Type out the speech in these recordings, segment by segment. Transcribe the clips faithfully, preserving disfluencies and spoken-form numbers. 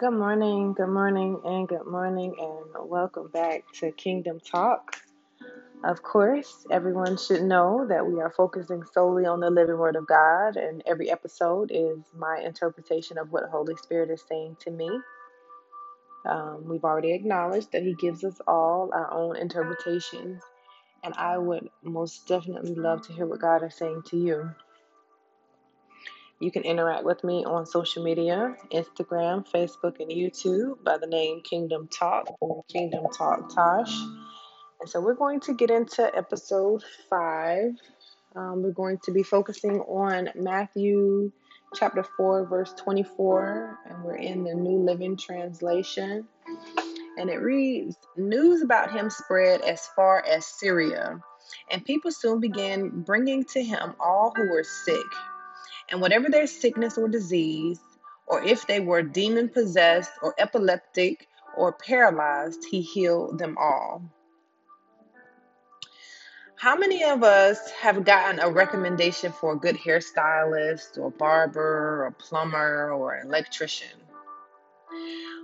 Good morning, good morning, and good morning, and welcome back to Kingdom Talk. Of course, everyone should know that we are focusing solely on the living Word of God, and every episode is my interpretation of what Holy Spirit is saying to me. Um, we've already acknowledged that He gives us all our own interpretations, and I would most definitely love to hear what God is saying to you. You can interact with me on social media, Instagram, Facebook, and YouTube by the name Kingdom Talk or Kingdom Talk Tosh. And so we're going to get into episode five. Um, we're going to be focusing on Matthew chapter four, verse twenty-four, and we're in the New Living Translation. And it reads, "News about him spread as far as Syria, and people soon began bringing to him all who were sick. And whatever their sickness or disease, or if they were demon-possessed or epileptic or paralyzed, he healed them all." How many of us have gotten a recommendation for a good hairstylist or barber or plumber or an electrician?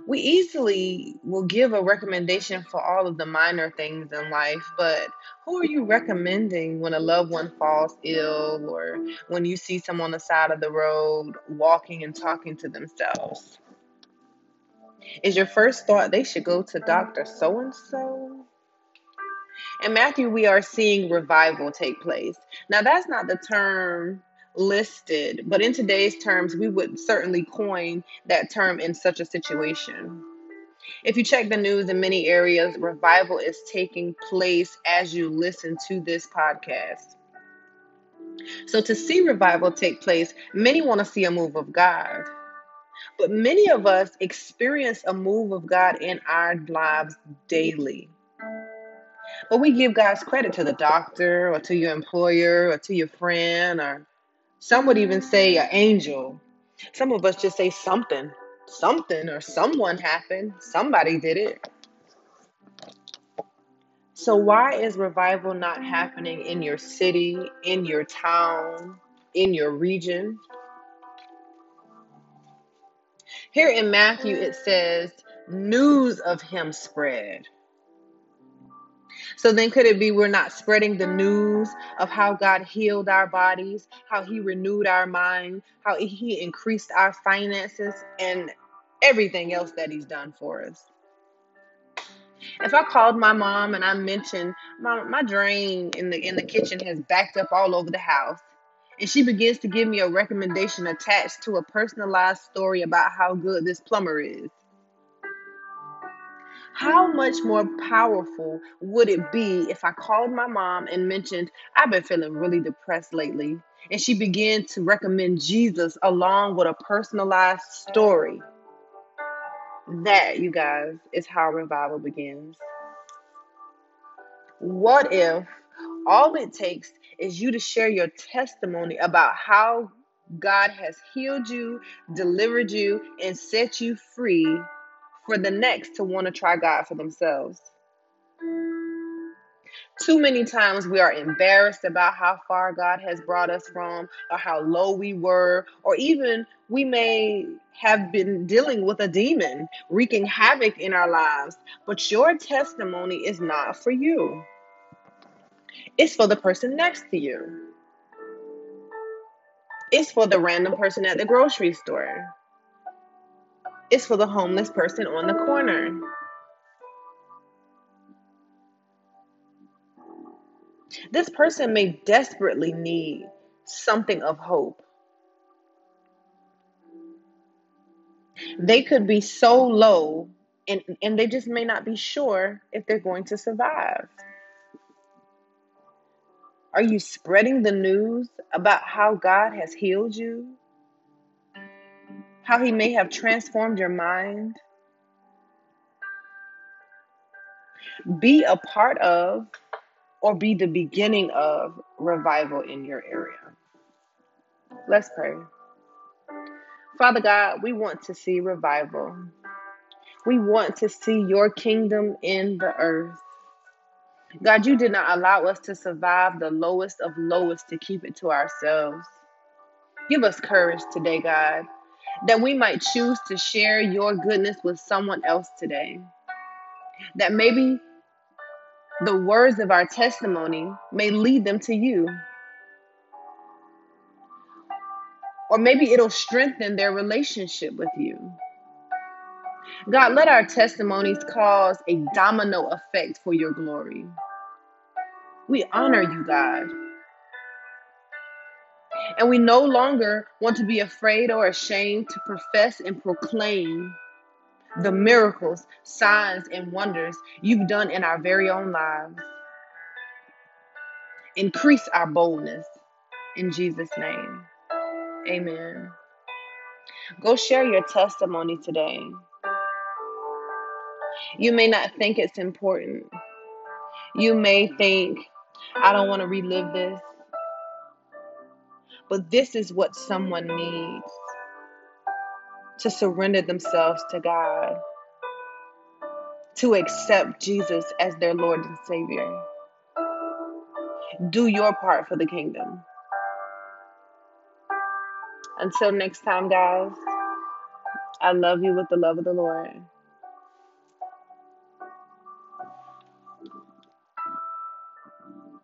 We easily will give a recommendation for all of the minor things in life, but who are you recommending when a loved one falls ill or when you see someone on the side of the road walking and talking to themselves? Is your first thought they should go to Doctor So-and-so? In Matthew, we are seeing revival take place. Now, that's not the term listed, but in today's terms, we would certainly coin that term in such a situation. If you check the news in many areas, revival is taking place as you listen to this podcast. So to see revival take place, many want to see a move of God. But many of us experience a move of God in our lives daily. But we give God's credit to the doctor or to your employer or to your friend, or some would even say an angel. Some of us just say something, something or someone happened. Somebody did it. So why is revival not happening in your city, in your town, in your region? Here in Matthew, it says news of him spread. So then could it be we're not spreading the news of how God healed our bodies, how he renewed our mind, how he increased our finances, and everything else that he's done for us? If I called my mom and I mentioned my, my drain in the in the kitchen has backed up all over the house, and she begins to give me a recommendation attached to a personalized story about how good this plumber is, how much more powerful would it be if I called my mom and mentioned, "I've been feeling really depressed lately," and she began to recommend Jesus along with a personalized story? That, you guys, is how revival begins. What if all it takes is you to share your testimony about how God has healed you, delivered you, and set you free, for the next to want to try God for themselves? Too many times we are embarrassed about how far God has brought us from, or how low we were, or even we may have been dealing with a demon wreaking havoc in our lives, but your testimony is not for you. It's for the person next to you. It's for the random person at the grocery store. It's for the homeless person on the corner. This person may desperately need something of hope. They could be so low, and, and they just may not be sure if they're going to survive. Are you spreading the news about how God has healed you? How he may have transformed your mind? Be a part of, or be the beginning of, revival in your area. Let's pray. Father God, we want to see revival. We want to see your kingdom in the earth. God, you did not allow us to survive the lowest of lowest to keep it to ourselves. Give us courage today, God, that we might choose to share your goodness with someone else today. That maybe the words of our testimony may lead them to you. Or maybe it'll strengthen their relationship with you. God, let our testimonies cause a domino effect for your glory. We honor you, God. And we no longer want to be afraid or ashamed to profess and proclaim the miracles, signs, and wonders you've done in our very own lives. Increase our boldness in Jesus' name. Amen. Go share your testimony today. You may not think it's important. You may think, I don't want to relive this. But this is what someone needs to surrender themselves to God, to accept Jesus as their Lord and Savior. Do your part for the kingdom. Until next time, guys, I love you with the love of the Lord.